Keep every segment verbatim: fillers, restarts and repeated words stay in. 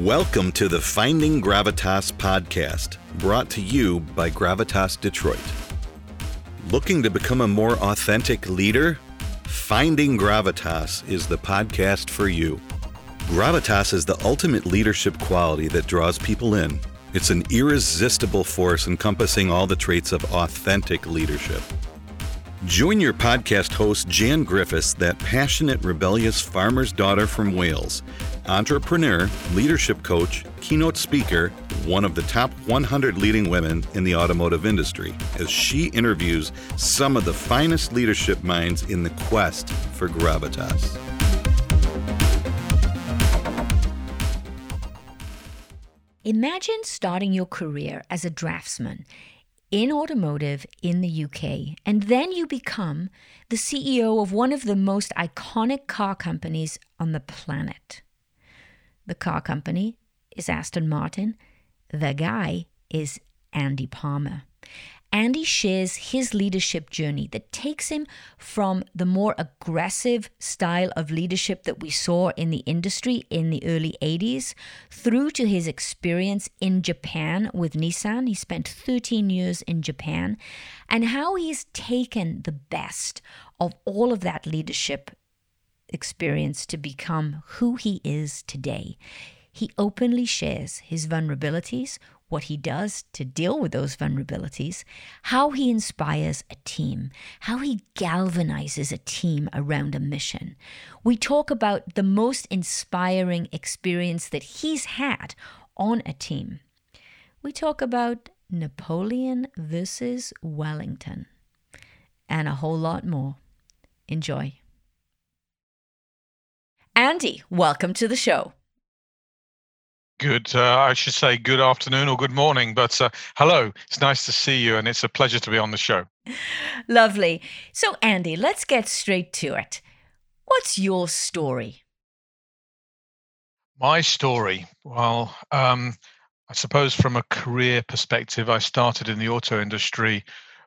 Welcome to the Finding Gravitas podcast, brought to you by Gravitas Detroit. Looking to become a more authentic leader? Finding Gravitas is the podcast for you. Gravitas is the ultimate leadership quality that draws people in. It's an irresistible force encompassing all the traits of authentic leadership. Join your podcast host, Jan Griffiths, that passionate, rebellious farmer's daughter from Wales, entrepreneur, leadership coach, keynote speaker, one of the top one hundred leading women in the automotive industry, as she interviews some of the finest leadership minds in the quest for gravitas. Imagine starting your career as a draftsman in automotive in the U K, and then you become the C E O of one of the most iconic car companies on the planet. The car company is Aston Martin. The guy is Andy Palmer. Andy shares his leadership journey that takes him from the more aggressive style of leadership that we saw in the industry in the early eighties through to his experience in Japan with Nissan. He spent thirteen years in Japan, and how he's taken the best of all of that leadership experience to become who he is today. He openly shares his vulnerabilities, what he does to deal with those vulnerabilities, how he inspires a team, how he galvanizes a team around a mission. We talk about the most inspiring experience that he's had on a team. We talk about Napoleon versus Wellington and a whole lot more. Enjoy. Andy, welcome to the show. Good, uh, I should say good afternoon or good morning, but uh, hello, it's nice to see you and it's a pleasure to be on the show. Lovely. So Andy, let's get straight to it. What's your story? My story? Well, um, I suppose from a career perspective, I started in the auto industry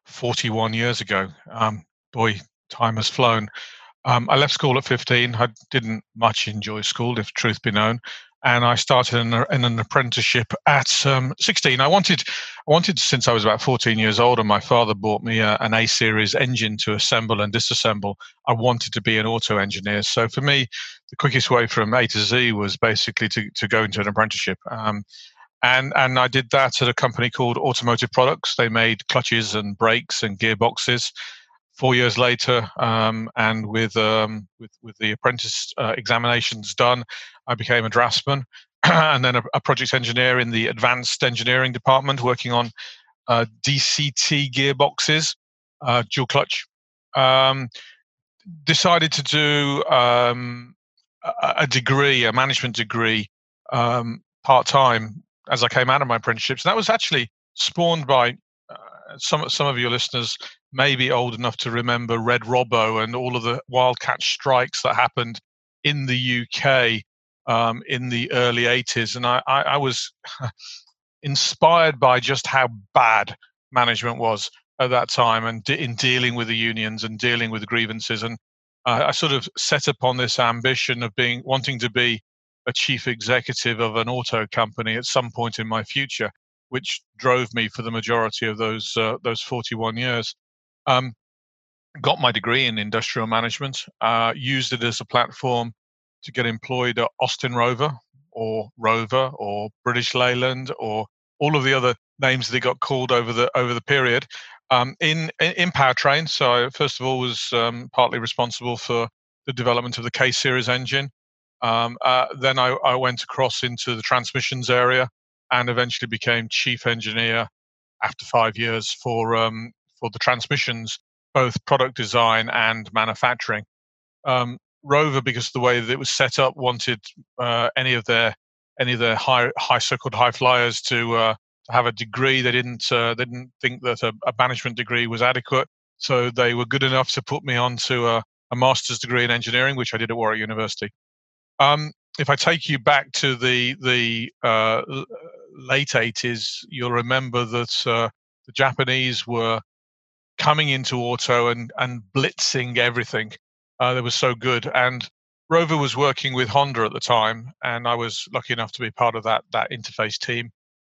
forty-one years ago. Um, boy, time has flown. Um, I left school at fifteen. I didn't much enjoy school, if truth be known. And I started in, a, in an apprenticeship at um, sixteen. I wanted, I wanted since I was about fourteen years old, and my father bought me a, an A Series engine to assemble and disassemble. I wanted to be an auto engineer. So for me, the quickest way from A to Z was basically to, to go into an apprenticeship. Um, and and I did that at a company called Automotive Products. They made clutches and brakes and gearboxes. Four years later, um, and with, um, with with the apprentice uh, examinations done, I became a draftsman and then a, a project engineer in the advanced engineering department, working on uh, D C T gearboxes, uh, dual clutch. Um, decided to do um, a degree, a management degree, um, part-time as I came out of my apprenticeships. And that was actually spawned by uh, some some of your listeners may be old enough to remember Red Robbo and all of the wildcat strikes that happened in the U K um, in the early eighties. And I, I, I was inspired by just how bad management was at that time and de- in dealing with the unions and dealing with grievances. And uh, I sort of set upon this ambition of being wanting to be a chief executive of an auto company at some point in my future, which drove me for the majority of those uh, those forty-one years. Um, got my degree in industrial management, uh, used it as a platform to get employed at Austin Rover or Rover or British Leyland or all of the other names that got called over the over the period um, in, in powertrain. So I, first of all, was um, partly responsible for the development of the K Series engine. Um, uh, then I, I went across into the transmissions area and eventually became chief engineer after five years for um, or the transmissions, both product design and manufacturing. Um, Rover, because of the way that it was set up, wanted uh, any of their any of their high, high so-called high flyers to uh, to have a degree. They didn't uh, they didn't think that a, a management degree was adequate, so they were good enough to put me onto a, a master's degree in engineering, which I did at Warwick University. Um, if I take you back to the the uh, late eighties, you'll remember that uh, the Japanese were coming into auto and, and blitzing everything. Uh, they were so good. And Rover was working with Honda at the time, and I was lucky enough to be part of that that interface team.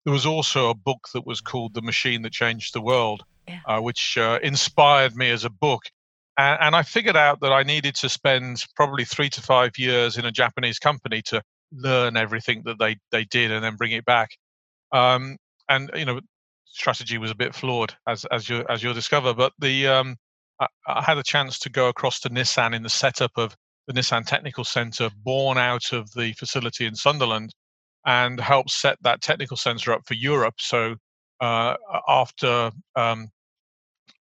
There was also a book that was called The Machine That Changed the World, yeah. uh, which uh, inspired me as a book. And, and I figured out that I needed to spend probably three to five years in a Japanese company to learn everything that they, they did and then bring it back. Um, and, you know, strategy was a bit flawed, as as, you, as you'll discover. But the um, I, I had a chance to go across to Nissan in the setup of the Nissan Technical Center, born out of the facility in Sunderland, and helped set that technical center up for Europe. So uh, after um,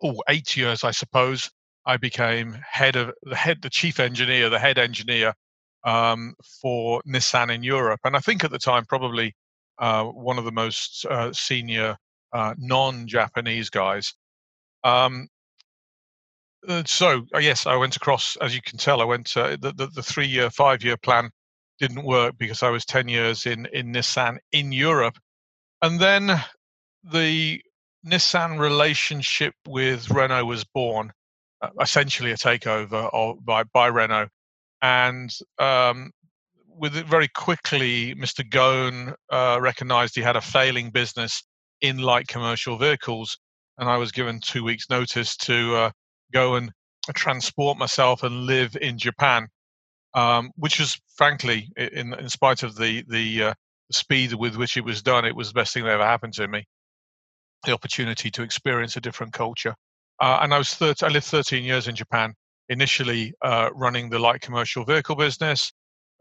oh, eight years, I suppose, I became head of the head, the chief engineer, the head engineer um, for Nissan in Europe. And I think at the time, probably uh, one of the most uh, senior uh, non-Japanese guys. Um, uh, so uh, yes, I went across, as you can tell, I went uh, the, the, the three-year, five-year plan didn't work because I was ten years in, in Nissan in Europe. And then the Nissan relationship with Renault was born, uh, essentially a takeover of, by, by Renault. And um, with it very quickly, Mister Ghosn uh, recognized he had a failing business in light commercial vehicles. And I was given two weeks notice to uh, go and transport myself and live in Japan. Um, which was, frankly, in, in spite of the the uh, speed with which it was done, it was the best thing that ever happened to me. The opportunity to experience a different culture, uh, and I was thirty. I lived thirteen years in Japan. Initially, uh, running the light commercial vehicle business,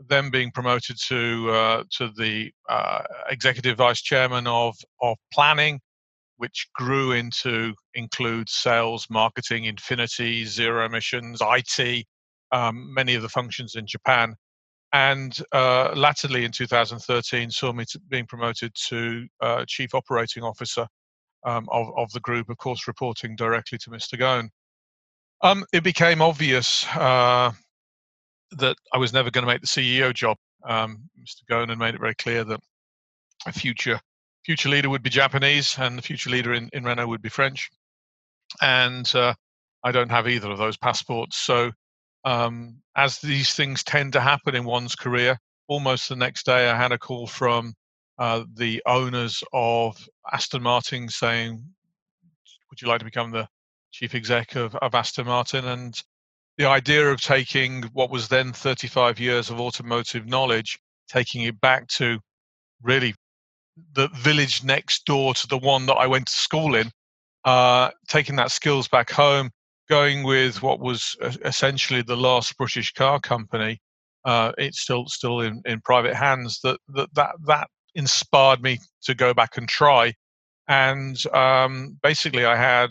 then being promoted to uh, to the uh, executive vice chairman of of planning, which grew into include sales, marketing, Infiniti, zero emissions, I T. Um, many of the functions in Japan, and uh, latterly in two thousand thirteen saw me t- being promoted to uh, Chief Operating Officer um, of, of the group, of course reporting directly to Mister Ghosn. Um, it became obvious uh, that I was never going to make the C E O job. Um, Mister Ghosn had made it very clear that a future future leader would be Japanese and the future leader in, in Renault would be French. And uh, I don't have either of those passports. So Um, as these things tend to happen in one's career, almost the next day I had a call from uh, the owners of Aston Martin saying, would you like to become the chief exec of, of Aston Martin? And the idea of taking what was then thirty-five years of automotive knowledge, taking it back to really the village next door to the one that I went to school in, uh, taking that skills back home, going with what was essentially the last British car company, uh, it's still still in, in private hands. That that that that inspired me to go back and try. And um, basically, I had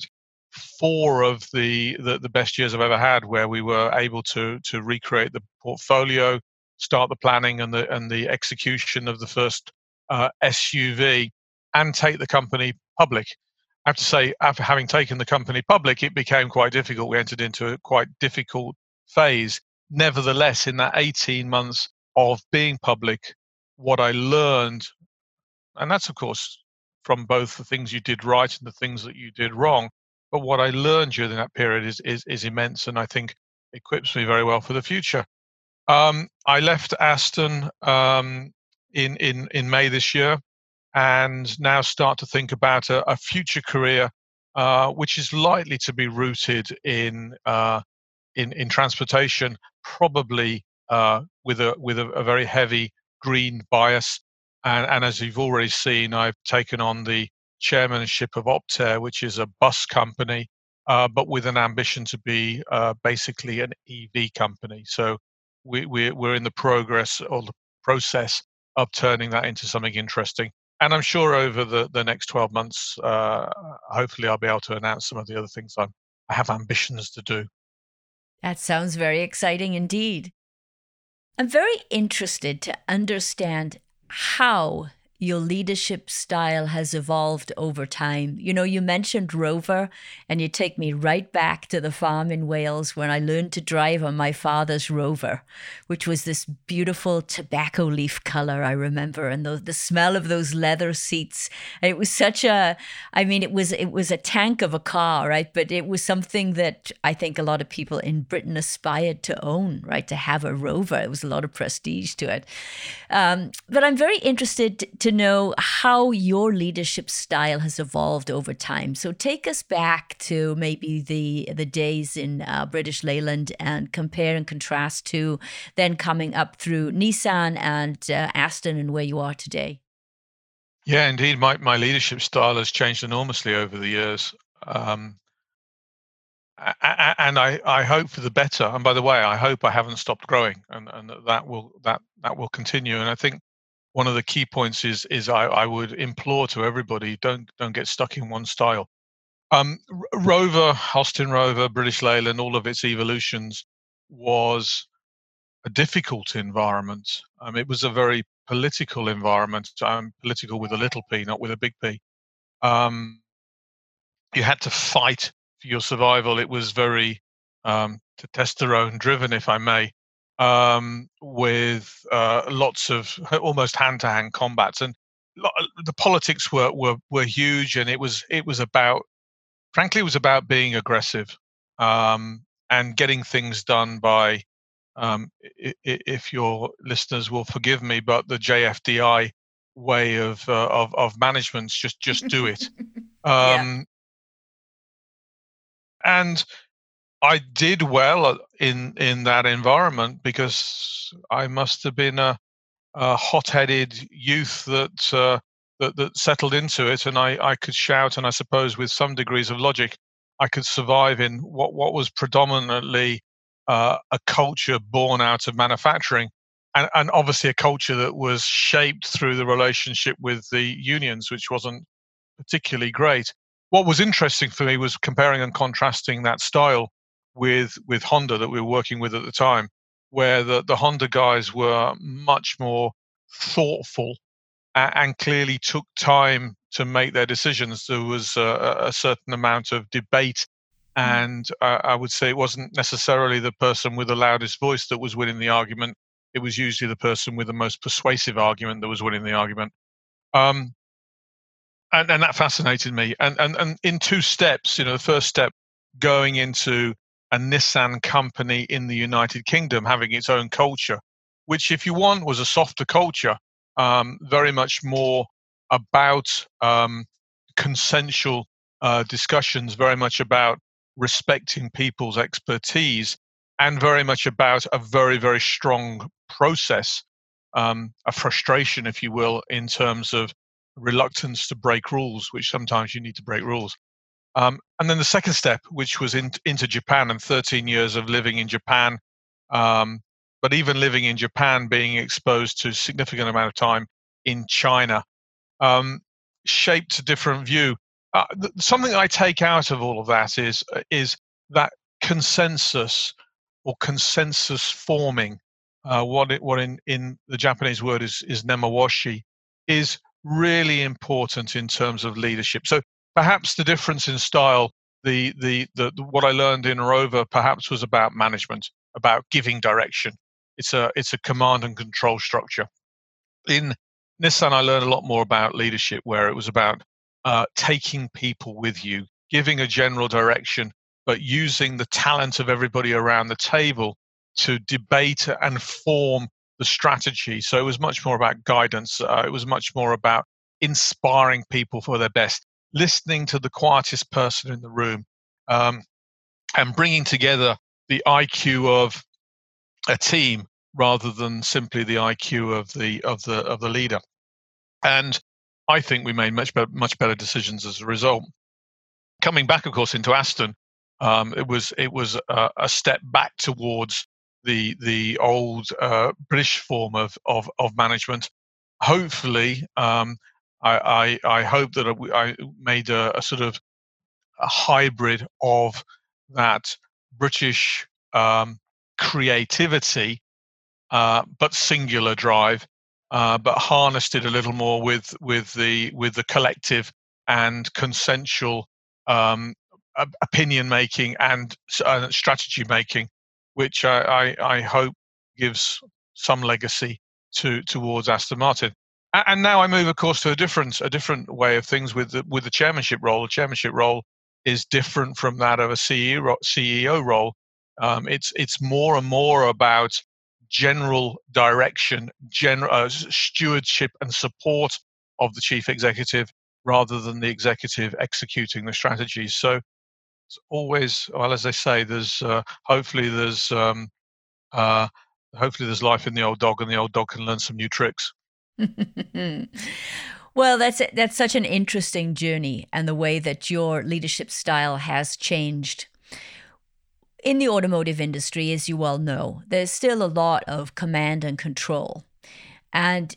four of the, the the best years I've ever had, where we were able to to recreate the portfolio, start the planning and the and the execution of the first uh, S U V, and take the company public. I have to say, after having taken the company public, it became quite difficult. We entered into a quite difficult phase. Nevertheless, in that eighteen months of being public, what I learned, and that's, of course, from both the things you did right and the things that you did wrong, but what I learned during that period is is, is immense, and I think equips me very well for the future. Um, I left Aston um, in, in, in May this year, and now start to think about a, a future career, uh, which is likely to be rooted in uh, in, in transportation, probably uh, with a with a, a very heavy green bias. And, and as you've already seen, I've taken on the chairmanship of Optare, which is a bus company, uh, but with an ambition to be uh, basically an E V company. So we, we're we're in the progress or the process of turning that into something interesting. And I'm sure over the, the next twelve months, uh, hopefully I'll be able to announce some of the other things I'm, I have ambitions to do. That sounds very exciting indeed. I'm very interested to understand how your leadership style has evolved over time. You know, you mentioned Rover, and you take me right back to the farm in Wales when I learned to drive on my father's Rover, which was this beautiful tobacco leaf color, I remember, and the, the smell of those leather seats. And it was such a, I mean, it was it was a tank of a car, right? But it was something that I think a lot of people in Britain aspired to own, right? To have a Rover. It was a lot of prestige to it. Um, but I'm very interested to know how your leadership style has evolved over time. So take us back to maybe the the days in uh, British Leyland and compare and contrast to then coming up through Nissan and uh, Aston and where you are today. Yeah, indeed. My, my leadership style has changed enormously over the years. Um, and I, I hope for the better. And by the way, I hope I haven't stopped growing and, and that will that that will continue. And I think one of the key points is is I, I would implore to everybody, don't don't get stuck in one style. Um, Rover, Austin Rover, British Leyland, all of its evolutions was a difficult environment. Um, it was a very political environment. Um, political with a little p, not with a big p. Um, you had to fight for your survival. It was very um, testosterone driven, if I may. Um, with uh, lots of almost hand-to-hand combats, and lo- the politics were, were were huge, and it was it was about, frankly, it was about being aggressive um, and getting things done by. Um, I- I- if your listeners will forgive me, but the J F D I way of uh, of of management's just just do it, um, yeah. and. I did well in in that environment because I must have been a, a hot-headed youth that, uh, that that settled into it, and I, I could shout, and I suppose with some degrees of logic, I could survive in what, what was predominantly uh, a culture born out of manufacturing, and, and obviously a culture that was shaped through the relationship with the unions, which wasn't particularly great. What was interesting for me was comparing and contrasting that style with with Honda that we were working with at the time, where the, the Honda guys were much more thoughtful and, and clearly took time to make their decisions. There was a, a certain amount of debate, and uh, I would say it wasn't necessarily the person with the loudest voice that was winning the argument. It was usually the person with the most persuasive argument that was winning the argument. Um, and, and that fascinated me. And, and and in two steps, you know, the first step, going into a Nissan company in the United Kingdom, having its own culture, which, if you want, was a softer culture, um, very much more about um, consensual uh, discussions, very much about respecting people's expertise, and very much about a very, very strong process, um, a frustration, if you will, in terms of reluctance to break rules, which sometimes you need to break rules. Um, and then the second step, which was in, into Japan, and thirteen years of living in Japan, um, but even living in Japan, being exposed to a significant amount of time in China, um, shaped a different view. Uh, th- something I take out of all of that is is that consensus or consensus forming, uh, what it, what in, in the Japanese word is, is nemawashi, is really important in terms of leadership. So perhaps the difference in style, the, the the what I learned in Rover perhaps was about management, about giving direction. It's a it's a command and control structure. In Nissan, I learned a lot more about leadership, where it was about uh, taking people with you, giving a general direction, but using the talent of everybody around the table to debate and form the strategy. So it was much more about guidance. Uh, it was much more about inspiring people for their best, listening to the quietest person in the room, um, and bringing together the I Q of a team rather than simply the I Q of the of the of the leader. And I think we made much better, much better decisions as a result. Coming back, of course, into Aston, um, it was it was a, a step back towards the the old uh, British form of of of management. Hopefully. Um, I, I, I hope that I made a, a sort of a hybrid of that British um, creativity, uh, but singular drive, uh, but harnessed it a little more with with the with the collective and consensual um, opinion making and uh, strategy making, which I, I, I hope gives some legacy to towards Aston Martin. And now I move, of course, to a different a different way of things with the, with the chairmanship role. The chairmanship role is different from that of a C E O role. Um, it's it's more and more about general direction, general uh, stewardship, and support of the chief executive, rather than the executive executing the strategies. So it's always, well, as they say, there's uh, hopefully there's um, uh, hopefully there's life in the old dog, and the old dog can learn some new tricks. Well, that's that's such an interesting journey, and the way that your leadership style has changed. In the automotive industry, as you well know, there's still a lot of command and control. And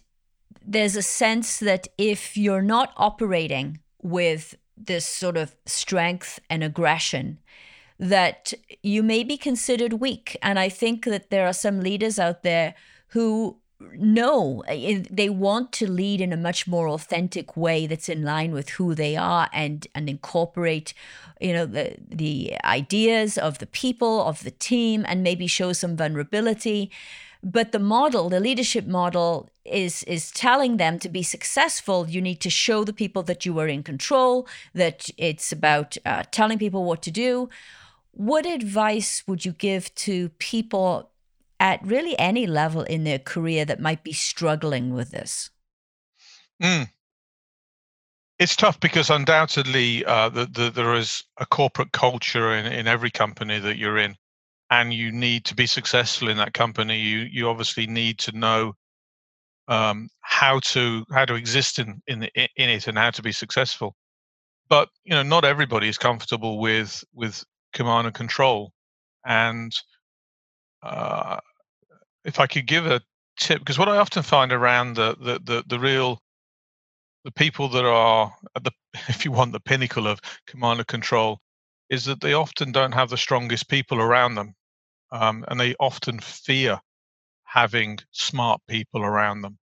there's a sense that if you're not operating with this sort of strength and aggression, that you may be considered weak. And I think that there are some leaders out there who No, they want to lead in a much more authentic way that's in line with who they are, and and incorporate, you know, the the ideas of the people, of the team, and maybe show some vulnerability. But the model, the leadership model, is is telling them to be successful, you need to show the people that you are in control, that it's about uh, telling people what to do. What advice would you give to people at really any level in their career that might be struggling with this? Mm. It's tough, because undoubtedly uh, the, the, there is a corporate culture in, in every company that you're in, and you need to be successful in that company. You you obviously need to know um, how to how to exist in in, the, in it and how to be successful. But you know, not everybody is comfortable with with command and control, and Uh, if I could give a tip, because what I often find around the, the the the real the people that are at the, if you want, the pinnacle of command and control, is that they often don't have the strongest people around them, um, and they often fear having smart people around them.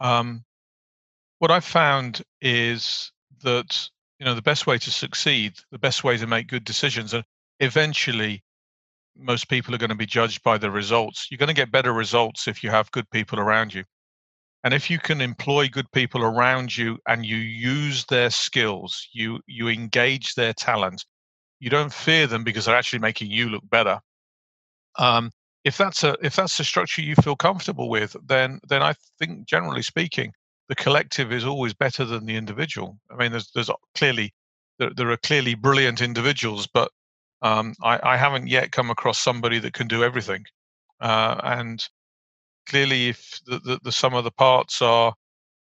Um, what I've found is that you know the best way to succeed, the best way to make good decisions, and eventually, most people are going to be judged by the results. You're going to get better results if you have good people around you. And if you can employ good people around you and you use their skills, you you engage their talent, you don't fear them because they're actually making you look better. Um, if that's a if that's a structure you feel comfortable with, then then I think, generally speaking, the collective is always better than the individual. I mean, there's there's clearly there, there are clearly brilliant individuals, but Um, I, I haven't yet come across somebody that can do everything, uh, and clearly, if the, the, the sum of the parts are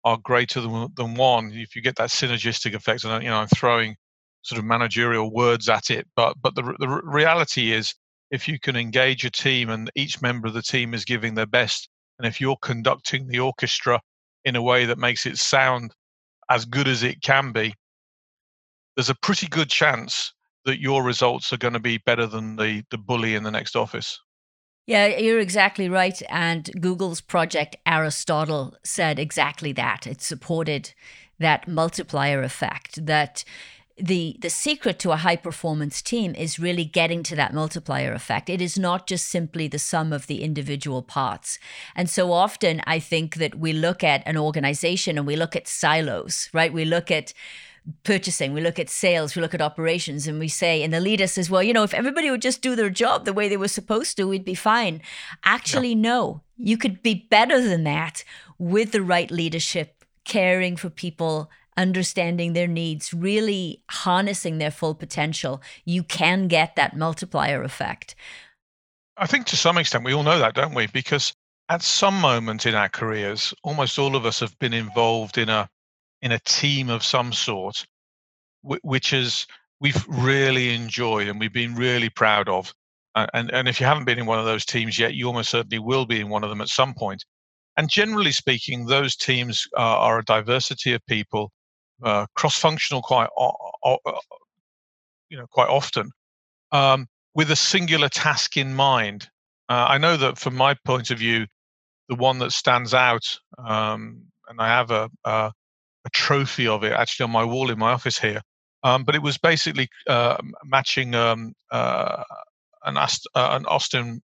are greater than than one, if you get that synergistic effect, and you know, I'm throwing sort of managerial words at it, but but the the reality is, if you can engage a team and each member of the team is giving their best, and if you're conducting the orchestra in a way that makes it sound as good as it can be, there's a pretty good chance that your results are going to be better than the, the bully in the next office. Yeah, you're exactly right. And Google's Project Aristotle said exactly that. It supported that multiplier effect, that the the secret to a high-performance team is really getting to that multiplier effect. It is not just simply the sum of the individual parts. And so often I think that we look at an organization and we look at silos, right? We look at purchasing, we look at sales, we look at operations, and we say, and the leader says, well, you know, if everybody would just do their job the way they were supposed to, we'd be fine. Actually, yeah. No, you could be better than that with the right leadership, caring for people, understanding their needs, really harnessing their full potential. You can get that multiplier effect. I think to some extent, we all know that, don't we? Because at some moment in our careers, almost all of us have been involved in a in a team of some sort, which is we've really enjoyed and we've been really proud of. And, and if you haven't been in one of those teams yet, you almost certainly will be in one of them at some point. And generally speaking, those teams are, are a diversity of people, uh, cross-functional quite, uh, you know, quite often, um, with a singular task in mind. Uh, I know that from my point of view, the one that stands out, um, and I have a, a a trophy of it actually on my wall in my office here. Um, but it was basically uh, matching um, uh, an, Ast- uh, an Austin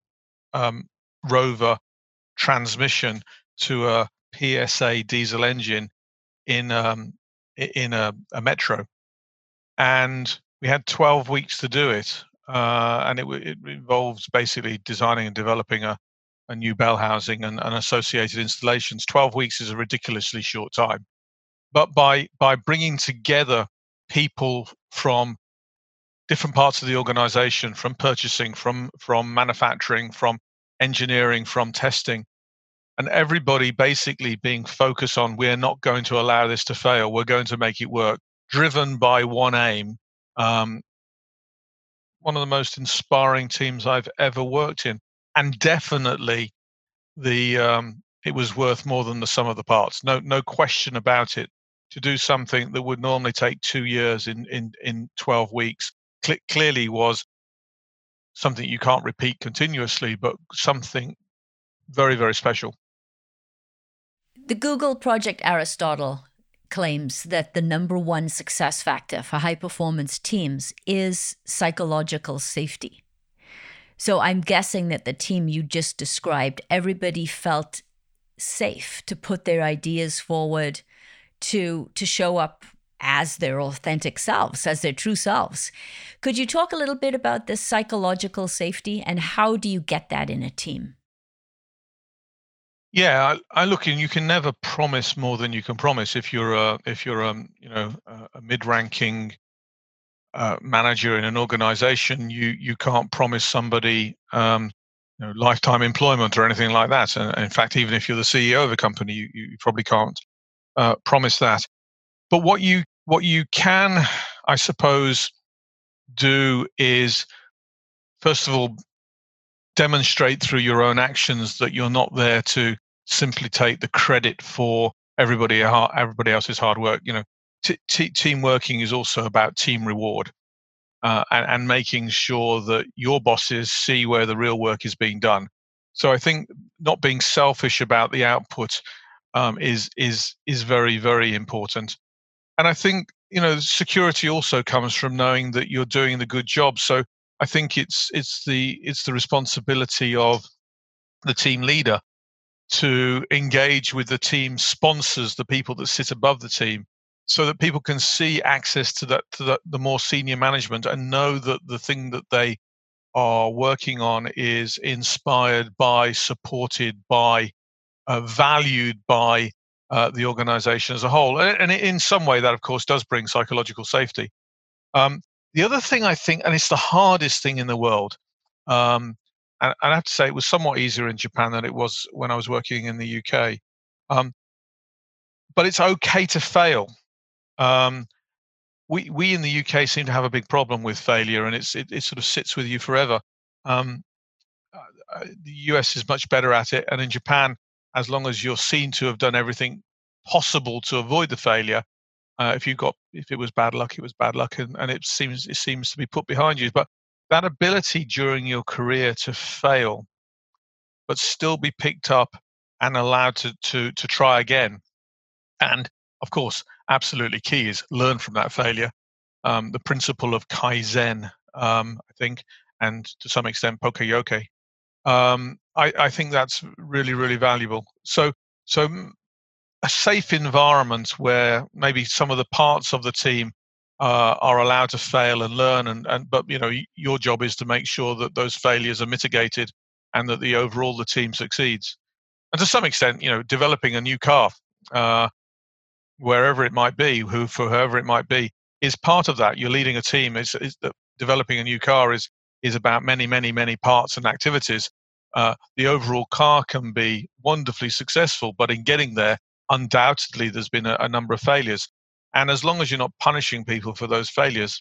um, Rover transmission to a P S A diesel engine in um, in a, a Metro, and we had twelve weeks to do it, uh, and it, it involves basically designing and developing a, a new bell housing and, and associated installations. twelve weeks is a ridiculously short time, but by by bringing together people from different parts of the organization, from purchasing, from from manufacturing, from engineering, from testing, and everybody basically being focused on, we're not going to allow this to fail, we're going to make it work, driven by one aim. Um, one of the most inspiring teams I've ever worked in, and definitely the um, it was worth more than the sum of the parts. No, no question about it. To do something that would normally take two years in in in twelve weeks cl- clearly was something you can't repeat continuously, but something very, very special. The Google Project Aristotle claims that the number one success factor for high-performance teams is psychological safety. So I'm guessing that the team you just described, everybody felt safe to put their ideas forward, to to show up as their authentic selves, as their true selves. Could you talk a little bit about this psychological safety, and how do you get that in a team? Yeah, I, I look, and you can never promise more than you can promise. If you're a, if you're a, you know, a mid-ranking uh, manager in an organization, you you can't promise somebody um, you know, lifetime employment or anything like that. And in fact, even if you're the C E O of a company, you, you probably can't uh, promise that. But what you what you can, I suppose, do is, first of all, demonstrate through your own actions that you're not there to simply take the credit for everybody everybody else's hard work. You know, t- t- team working is also about team reward, uh, and, and making sure that your bosses see where the real work is being done. So I think not being selfish about the output um, is is is very, very important. And I think, you know, security also comes from knowing that you're doing the good job. So I think it's it's the it's the responsibility of the team leader to engage with the team sponsors, the people that sit above the team, so that people can see access to that to the, the more senior management, and know that the thing that they are working on is inspired by, supported by, uh, valued by uh, the organization as a whole. And, and in some way, that of course does bring psychological safety. Um, The other thing I think, and it's the hardest thing in the world, um, and, and I have to say it was somewhat easier in Japan than it was when I was working in the U K, um, but it's okay to fail. Um, we we in the U K seem to have a big problem with failure, and it's it, it sort of sits with you forever. Um, uh, the U S is much better at it, and in Japan, as long as you're seen to have done everything possible to avoid the failure, Uh, if you got, if it was bad luck, it was bad luck, and, and it seems it seems to be put behind you. But that ability during your career to fail, but still be picked up and allowed to to to try again, and of course, absolutely key is learn from that failure. Um, the principle of Kaizen, um, I think, and to some extent poka yoke. Um, I, I think that's really, really valuable. So so. A safe environment where maybe some of the parts of the team uh, are allowed to fail and learn, and, and but you know your job is to make sure that those failures are mitigated and that the overall the team succeeds. And to some extent, you know, developing a new car, uh, wherever it might be, who for whoever it might be, is part of that. You're leading a team. It's, it's uh, developing a new car is is about many, many, many parts and activities. Uh, the overall car can be wonderfully successful, but in getting there, undoubtedly, there's been a, a number of failures, and as long as you're not punishing people for those failures,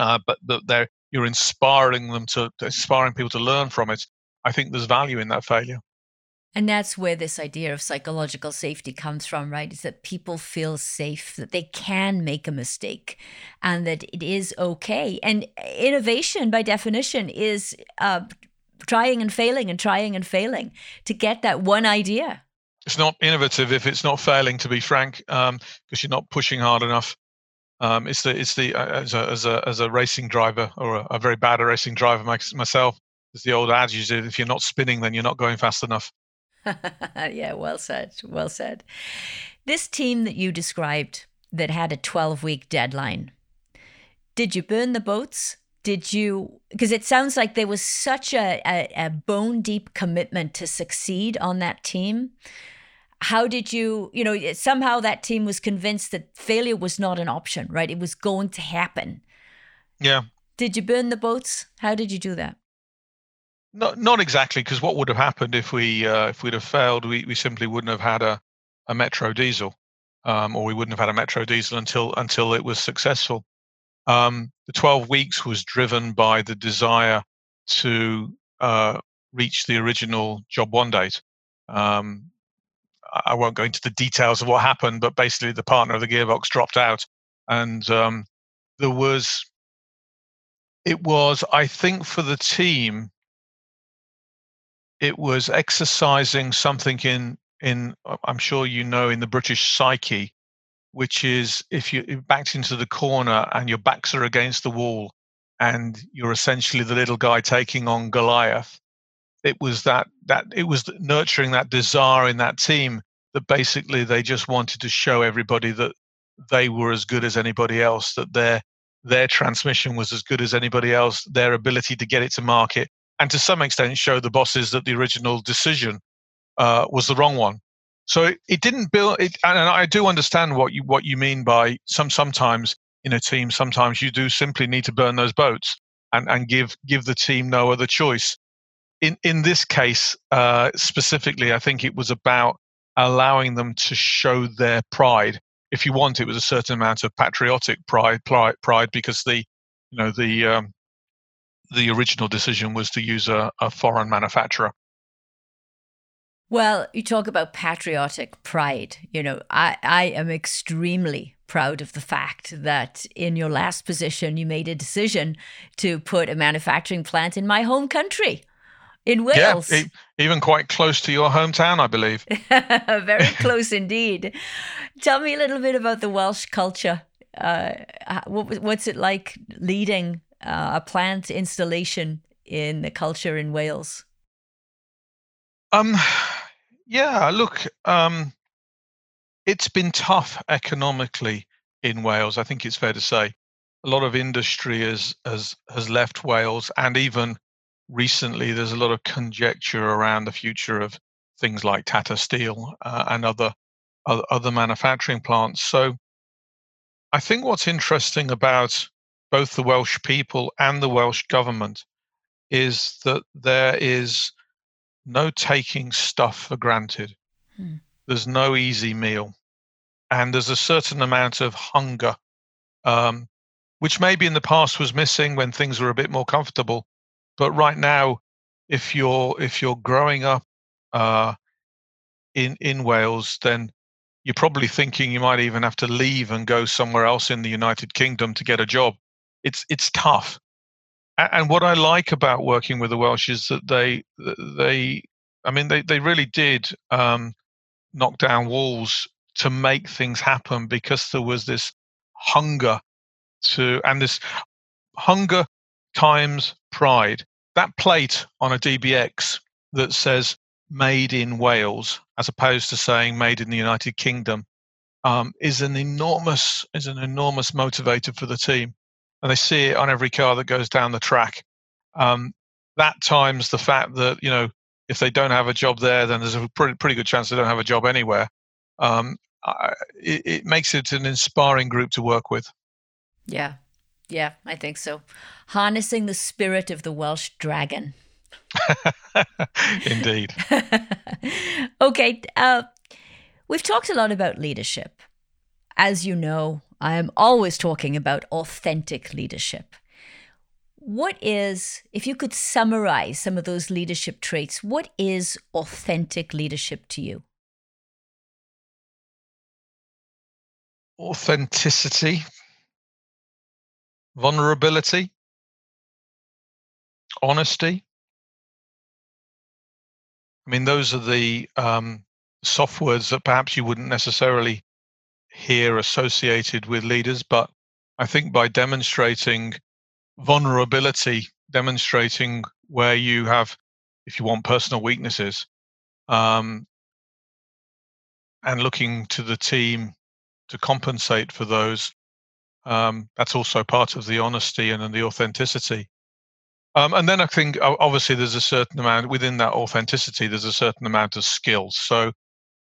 uh, but that they're you're inspiring them to inspiring people to learn from it, I think there's value in that failure. And that's where this idea of psychological safety comes from, right? Is that people feel safe, that they can make a mistake, and that it is okay. And innovation, by definition, is uh, trying and failing and trying and failing to get that one idea. It's not innovative if it's not failing, to be frank, because um, you're not pushing hard enough. Um, it's the it's the uh, as a as a as a racing driver, or a, a very bad a racing driver myself. It's the old adage: if you're not spinning, then you're not going fast enough. Yeah, well said. Well said. This team that you described that had a twelve-week deadline. Did you burn the boats? Did you? Because it sounds like there was such a, a, a bone-deep commitment to succeed on that team. How did you, you know, somehow that team was convinced that failure was not an option, right? It was going to happen. Yeah. Did you burn the boats? How did you do that? Not, not exactly, because what would have happened if we uh, if we'd have failed? We we simply wouldn't have had a, a Metro diesel, um, or we wouldn't have had a Metro diesel until until it was successful. Um, the twelve weeks was driven by the desire to uh, reach the original job one date. Um, I won't go into the details of what happened, but basically the partner of the gearbox dropped out, and um, there was. It was, I think, for the team, it was exercising something in, in, I'm sure you know, in the British psyche, which is if you're backed into the corner and your backs are against the wall and you're essentially the little guy taking on Goliath, it was that, that it was nurturing that desire in that team that basically they just wanted to show everybody that they were as good as anybody else, that their their transmission was as good as anybody else, their ability to get it to market, and to some extent show the bosses that the original decision uh, was the wrong one. So it, it didn't build it, and I do understand what you what you mean by some. Sometimes in a team, sometimes you do simply need to burn those boats and, and give give the team no other choice. In in this case uh, specifically, I think it was about allowing them to show their pride. If you want, it was a certain amount of patriotic pride, pride, pride because the you know the um, the original decision was to use a, a foreign manufacturer. Well, you talk about patriotic pride. You know, I, I am extremely proud of the fact that in your last position, you made a decision to put a manufacturing plant in my home country, in Wales. Yeah, even quite close to your hometown, I believe. Very close indeed. Tell me a little bit about the Welsh culture. Uh, what, what's it like leading Uh, a plant installation in the culture in Wales? Um, yeah, look, um, it's been tough economically in Wales. I think it's fair to say a lot of industry has has has left Wales, and even recently, there's a lot of conjecture around the future of things like Tata Steel uh, and other other manufacturing plants. So, I think what's interesting about both the Welsh people and the Welsh government is that there is no taking stuff for granted. Hmm. There's no easy meal. And there's a certain amount of hunger, um, which maybe in the past was missing when things were a bit more comfortable. But right now, if you're if you're growing up uh, in in Wales, then you're probably thinking you might even have to leave and go somewhere else in the United Kingdom to get a job. It's it's tough, and what I like about working with the Welsh is that they they I mean they they really did um, knock down walls to make things happen, because there was this hunger to and this hunger times pride. That plate on a D B X that says "Made in Wales" as opposed to saying "Made in the United Kingdom" um, is an enormous is an enormous motivator for the team. And they see it on every car that goes down the track. Um, that times the fact that, you know, if they don't have a job there, then there's a pretty, pretty good chance they don't have a job anywhere. Um, I, it, it makes it an inspiring group to work with. Yeah, yeah, I think so. Harnessing the spirit of the Welsh dragon. Indeed. Okay, uh, we've talked a lot about leadership. As you know, I am always talking about authentic leadership. What is, if you could summarize some of those leadership traits, what is authentic leadership to you? Authenticity, vulnerability, honesty, I mean, those are the um, soft words that perhaps you wouldn't necessarily hear associated with leaders. But I think by demonstrating vulnerability, demonstrating where you have, if you want, personal weaknesses, um, and looking to the team to compensate for those, um, that's also part of the honesty and, and the authenticity. Um, and then I think, obviously, there's a certain amount, within that authenticity, there's a certain amount of skills. So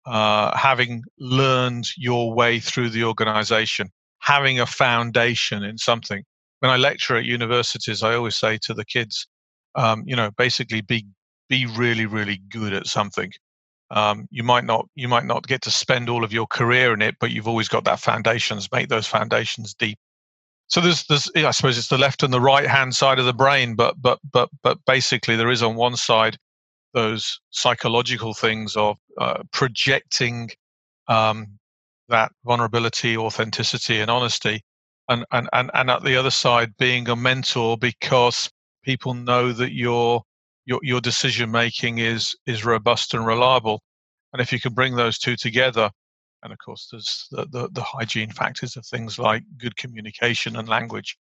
uh, having learned your way through the organization, having a foundation in something. When I lecture at universities, I always say to the kids, um, you know, basically be be really, really good at something. Um, you might not you might not get to spend all of your career in it, but you've always got that foundations. Make those foundations deep. So there's there's I suppose it's the left and the right hand side of the brain, but but but but basically there is on one side those psychological things of uh, projecting um, that vulnerability, authenticity, and honesty, and and and and at the other side being a mentor, because people know that you're Your, your decision making is is robust and reliable, and if you can bring those two together, and of course there's the the, the hygiene factors of things like good communication and language.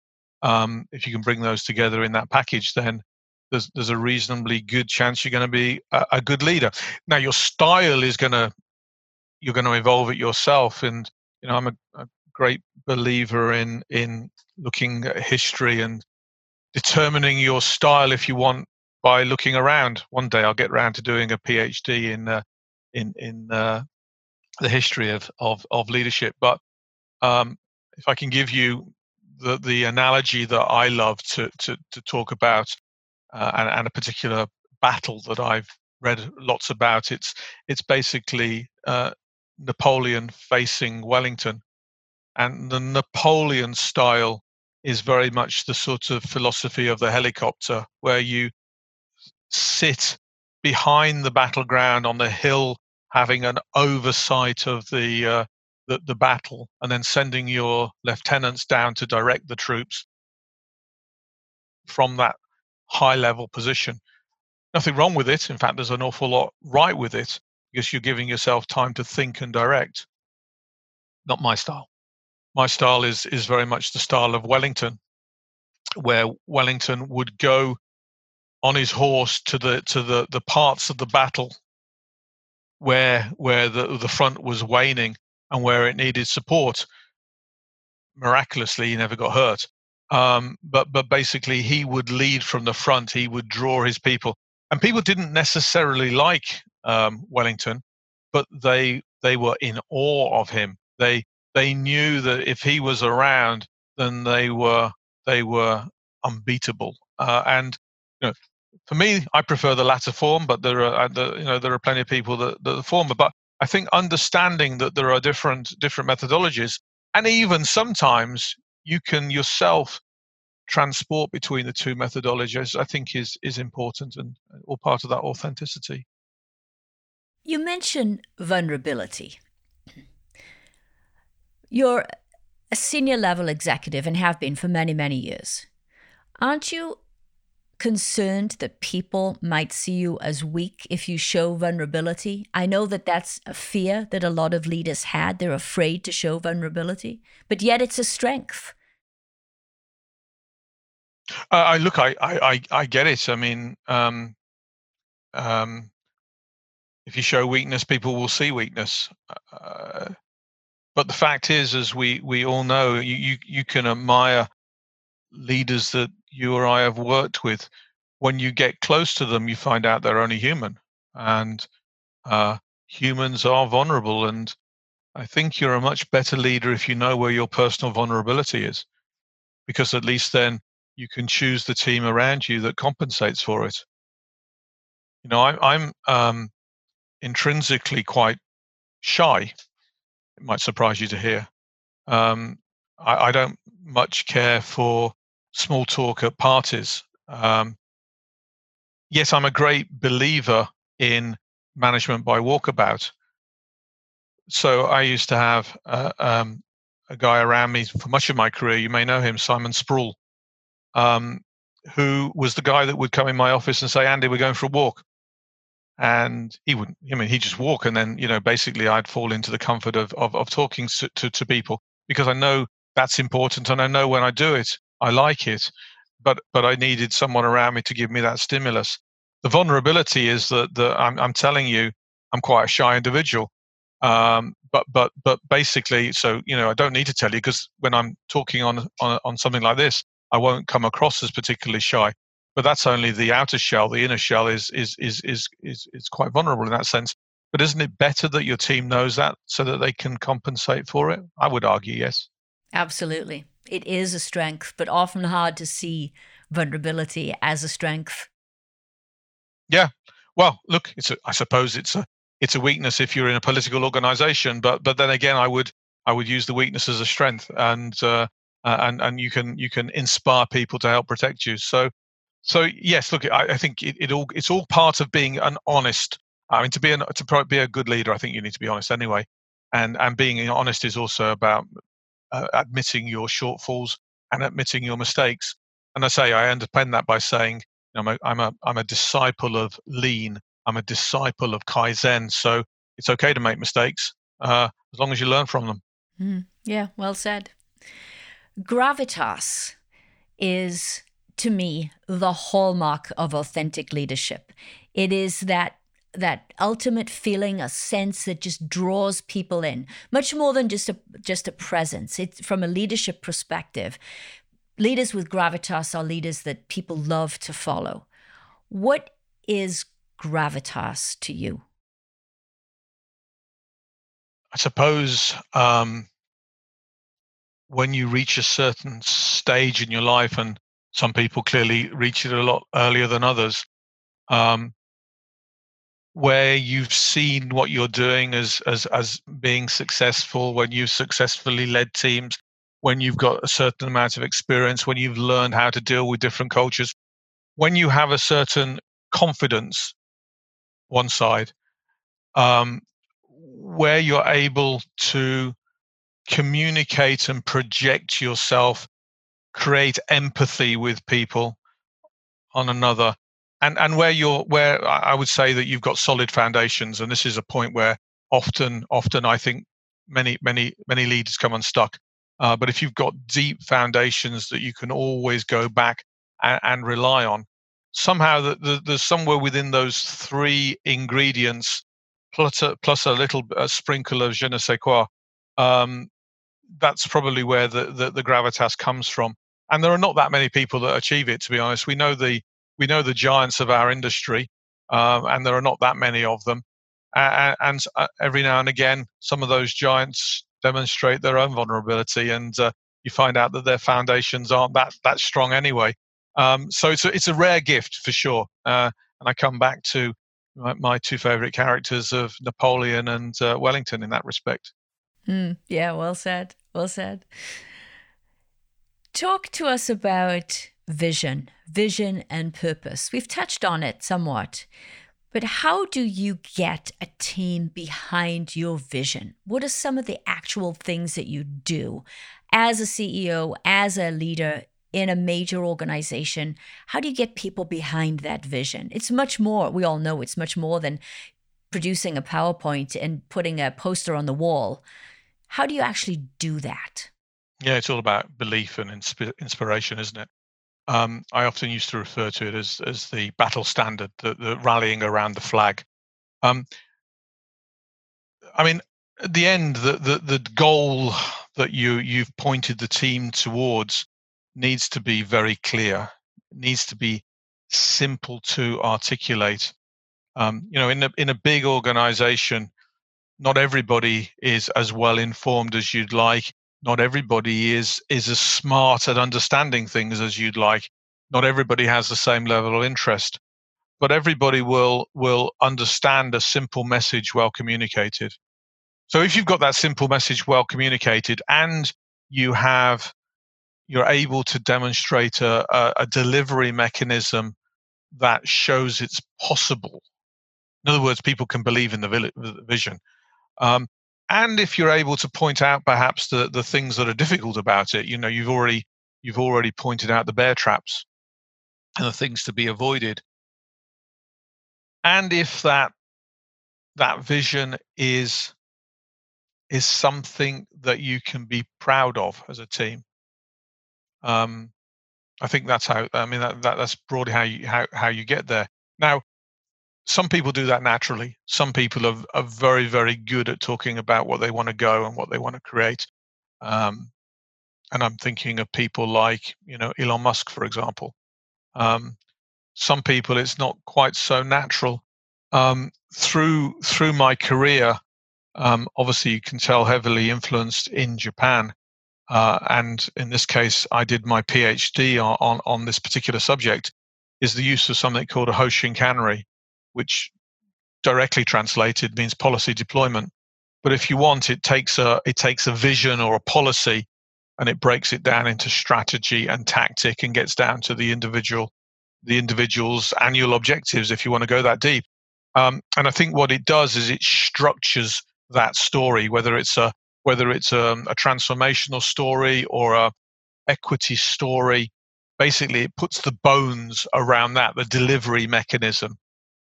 Um, if you can bring those together in that package, then there's there's a reasonably good chance you're going to be a, a good leader. Now your style is going to you're going to evolve it yourself, and you know I'm a, a great believer in in looking at history and determining your style if you want. By looking around, one day I'll get round to doing a PhD in uh, in in uh, the history of, of of leadership. But um, if I can give you the the analogy that I love to to, to talk about, uh, and, and a particular battle that I've read lots about, it's it's basically uh, Napoleon facing Wellington, and the Napoleon style is very much the sort of philosophy of the helicopter, where you sit behind the battleground on the hill, having an oversight of the, uh, the the battle, and then sending your lieutenants down to direct the troops from that high-level position. Nothing wrong with it. In fact, there's an awful lot right with it, because you're giving yourself time to think and direct. Not my style. My style is is very much the style of Wellington, where Wellington would go on his horse to the to the, the parts of the battle where where the the front was waning and where it needed support. Miraculously, he never got hurt. Um, but but basically, he would lead from the front. He would draw his people, and people didn't necessarily like um, Wellington, but they they were in awe of him. They they knew that if he was around, then they were they were unbeatable. Uh, and you know, for me, I prefer the latter form, but there are, you know, there are plenty of people that, that the former. But I think understanding that there are different different methodologies, and even sometimes you can yourself transport between the two methodologies, I think is is important and all part of that authenticity. You mentioned vulnerability. You're a senior level executive and have been for many, many years. Aren't you concerned that people might see you as weak if you show vulnerability? I know that that's a fear that a lot of leaders had. They're afraid to show vulnerability, but yet it's a strength. Uh, I look, I, I, I get it. I mean, um, um, if you show weakness, people will see weakness. Uh, but the fact is, as we we all know, you you, you can admire leaders that you or I have worked with. When you get close to them, you find out they're only human, and uh, humans are vulnerable. And I think you're a much better leader if you know where your personal vulnerability is, because at least then you can choose the team around you that compensates for it. You know, I, I'm um, intrinsically quite shy. It might surprise you to hear. Um, I, I don't much care for small talk at parties. Um, yes, I'm a great believer in management by walkabout. So I used to have uh, um, a guy around me for much of my career. You may know him, Simon Sproul, um, who was the guy that would come in my office and say, "Andy, we're going for a walk." And he wouldn't, I mean, he'd just walk. And then, you know, basically I'd fall into the comfort of, of, of talking to, to, to people, because I know that's important. And I know when I do it, I like it, but, but I needed someone around me to give me that stimulus. The vulnerability is that, that I'm, I'm telling you, I'm quite a shy individual. Um, but, but, but basically, so, you know, I don't need to tell you, because when I'm talking on, on, on something like this, I won't come across as particularly shy. But that's only the outer shell. The inner shell is is is is is is quite vulnerable in that sense. But isn't it better that your team knows that so that they can compensate for it? I would argue yes. Absolutely. It is a strength, but often hard to see vulnerability as a strength. Yeah. Well, look, it's a, I suppose it's a it's a weakness if you're in a political organization, but but then again, I would I would use the weakness as a strength, and uh, and and you can you can inspire people to help protect you. So So yes, look, I, I think it, it all—it's all part of being an honest. I mean, to be an, to be a good leader, I think you need to be honest anyway, and and being honest is also about uh, admitting your shortfalls and admitting your mistakes. And I say I underpin that by saying you know, I'm a I'm a I'm a disciple of Lean. I'm a disciple of Kaizen. So it's okay to make mistakes uh, as long as you learn from them. Mm, yeah, well said. Gravitas is, to me, the hallmark of authentic leadership. It is that that ultimate feeling, a sense that just draws people in, much more than just a just a presence. It's from a leadership perspective. Leaders with gravitas are leaders that people love to follow. What is gravitas to you? I suppose um, when you reach a certain stage in your life, and some people clearly reach it a lot earlier than others, um, where you've seen what you're doing as as as being successful, when you've successfully led teams, when you've got a certain amount of experience, when you've learned how to deal with different cultures, when you have a certain confidence, one side, um, where you're able to communicate and project yourself, create empathy with people on another, and and where you're where I would say that you've got solid foundations. And this is a point where often often I think many many many leaders come unstuck, uh, but if you've got deep foundations that you can always go back and, and rely on, somehow the, the, there's somewhere within those three ingredients plus a, plus a little a sprinkle of je ne sais quoi, um, that's probably where the, the the gravitas comes from. And there are not that many people that achieve it, to be honest. We know the we know the giants of our industry, um, and there are not that many of them. Uh, and uh, every now and again, some of those giants demonstrate their own vulnerability, and uh, you find out that their foundations aren't that that strong anyway. Um, so it's a, it's a rare gift for sure. Uh, and I come back to my, my two favorite characters of Napoleon and uh, Wellington in that respect. Mm, yeah, well said. Well said. Talk to us about vision, vision and purpose. We've touched on it somewhat, but how do you get a team behind your vision? What are some of the actual things that you do as a C E O, as a leader in a major organization? How do you get people behind that vision? It's much more, we all know it's much more than producing a PowerPoint and putting a poster on the wall. How do you actually do that? Yeah, it's all about belief and insp- inspiration, isn't it? Um, I often used to refer to it as as the battle standard, the, the rallying around the flag. Um, I mean, at the end, the, the the goal that you you've pointed the team towards needs to be very clear. It needs to be simple to articulate. Um, you know, in a in a big organization, not everybody is as well informed as you'd like. Not everybody is is as smart at understanding things as you'd like. Not everybody has the same level of interest, but everybody will will understand a simple message well communicated. So if you've got that simple message well communicated, and you have you're able to demonstrate a, a, a delivery mechanism that shows it's possible. In other words, people can believe in the vision. Um, and if you're able to point out perhaps the, the things that are difficult about it, you know, you've already you've already pointed out the bear traps and the things to be avoided. And if that that vision is is something that you can be proud of as a team, um, I think that's how. I mean, that, that that's broadly how you how how you get there. Now, some people do that naturally. Some people are are very very good at talking about what they want to go and what they want to create. Um, and I'm thinking of people like you know Elon Musk, for example. Um, some people it's not quite so natural. Um, through through my career, um, obviously you can tell heavily influenced in Japan, uh, and in this case, I did my PhD on, on on this particular subject, is the use of something called a Hoshin Kanri, which directly translated means policy deployment. But if you want, it takes a it takes a vision or a policy, and it breaks it down into strategy and tactic, and gets down to the individual, the individual's annual objectives. If you want to go that deep, um, and I think what it does is it structures that story, whether it's a whether it's a, a transformational story or a equity story. Basically, it puts the bones around that, the delivery mechanism.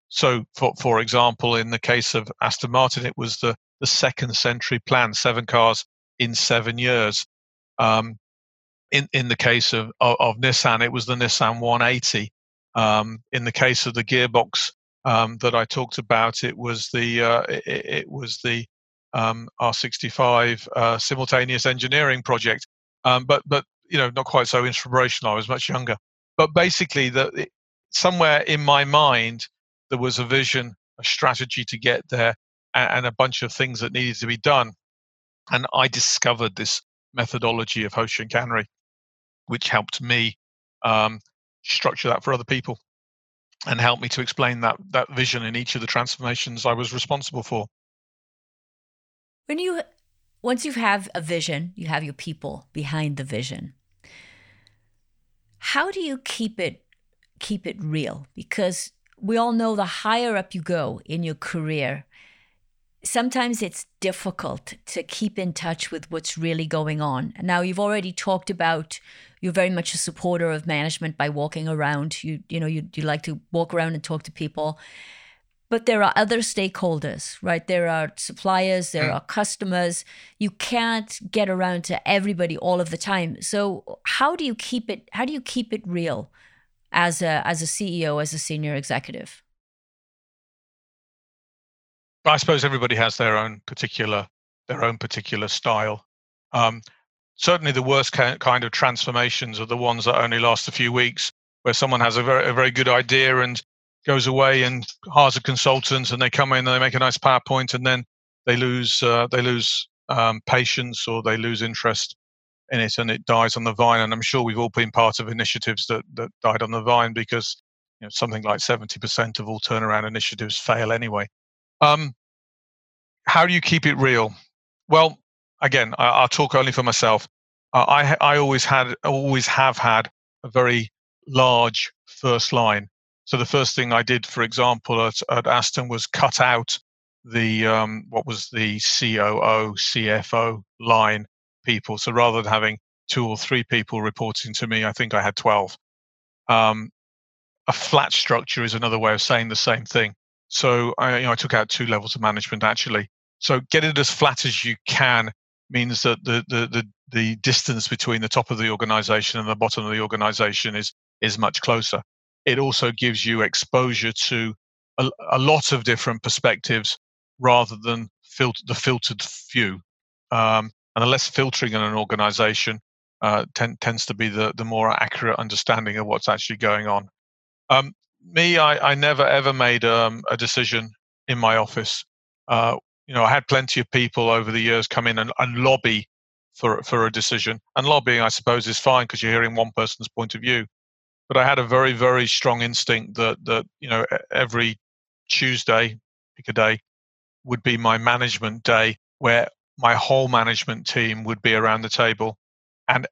So, for for example, in the case of Aston Martin, it was the the second century plan, seven cars in seven years. Um, in in the case of, of of Nissan, it was the Nissan one eighty. Um, in the case of the gearbox um, that I talked about, it was the uh, it, it was the um, R sixty-five uh, simultaneous engineering project. Um, but but you know, not quite so inspirational. I was much younger. But basically, the somewhere in my mind there was a vision, a strategy to get there, and, and a bunch of things that needed to be done. And I discovered this methodology of Hoshin Kanri, which helped me um, structure that for other people and helped me to explain that that vision in each of the transformations I was responsible for. When you once you have a vision, you have your people behind the vision. How do you keep it keep it real? Because we all know the higher up you go in your career, sometimes it's difficult to keep in touch with what's really going on. Now, you've already talked about you're very much a supporter of management by walking around. You you know, you, you like to walk around and talk to people. But there are other stakeholders, right? There are suppliers, there are customers. You can't get around to everybody all of the time. So how do you keep it, how do you keep it real as a as a C E O, as a senior executive? I suppose everybody has their own particular their own particular style. Um, certainly, the worst kind of transformations are the ones that only last a few weeks, where someone has a very a very good idea and goes away and hires a consultant, and they come in and they make a nice PowerPoint, and then they lose uh, they lose um, patience or they lose interest in it, and it dies on the vine. And I'm sure we've all been part of initiatives that that died on the vine because you know, something like seventy percent of all turnaround initiatives fail anyway. Um, how do you keep it real? Well, again, I, I'll talk only for myself. Uh, I I always had, always have had a very large first line. So the first thing I did, for example, at, at Aston was cut out the um, what was the C O O, C F O line people. So rather than having two or three people reporting to me, I think I had twelve. Um, a flat structure is another way of saying the same thing. So I, you know, I took out two levels of management actually. So get it as flat as you can means that the the the, the distance between the top of the organization and the bottom of the organization is is much closer. It also gives you exposure to a, a lot of different perspectives rather than filter, the filtered few. Um, and the less filtering in an organization uh, ten, tends to be the the more accurate understanding of what's actually going on. Um, Me, I, I never ever made um, a decision in my office. Uh, you know, I had plenty of people over the years come in and, and lobby for for a decision. And lobbying, I suppose, is fine because you're hearing one person's point of view. But I had a very, very strong instinct that that you know every Tuesday, pick a day, would be my management day where my whole management team would be around the table, and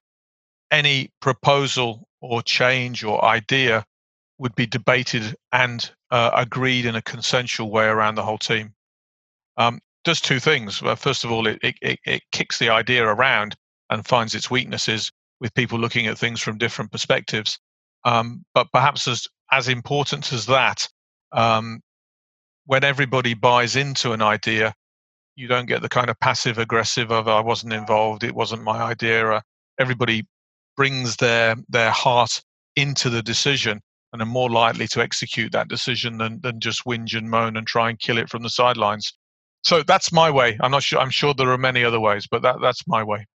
any proposal or change or idea would be debated and uh, agreed in a consensual way around the whole team. Um, does two things. Well, first of all, it, it it kicks the idea around and finds its weaknesses with people looking at things from different perspectives. Um, but perhaps as as important as that, um, when everybody buys into an idea, you don't get the kind of passive aggressive of, I wasn't involved, it wasn't my idea. Everybody brings their their heart into the decision and are more likely to execute that decision than, than just whinge and moan and try and kill it from the sidelines. So that's my way. I'm not sure. I'm sure there are many other ways, but that, that's my way.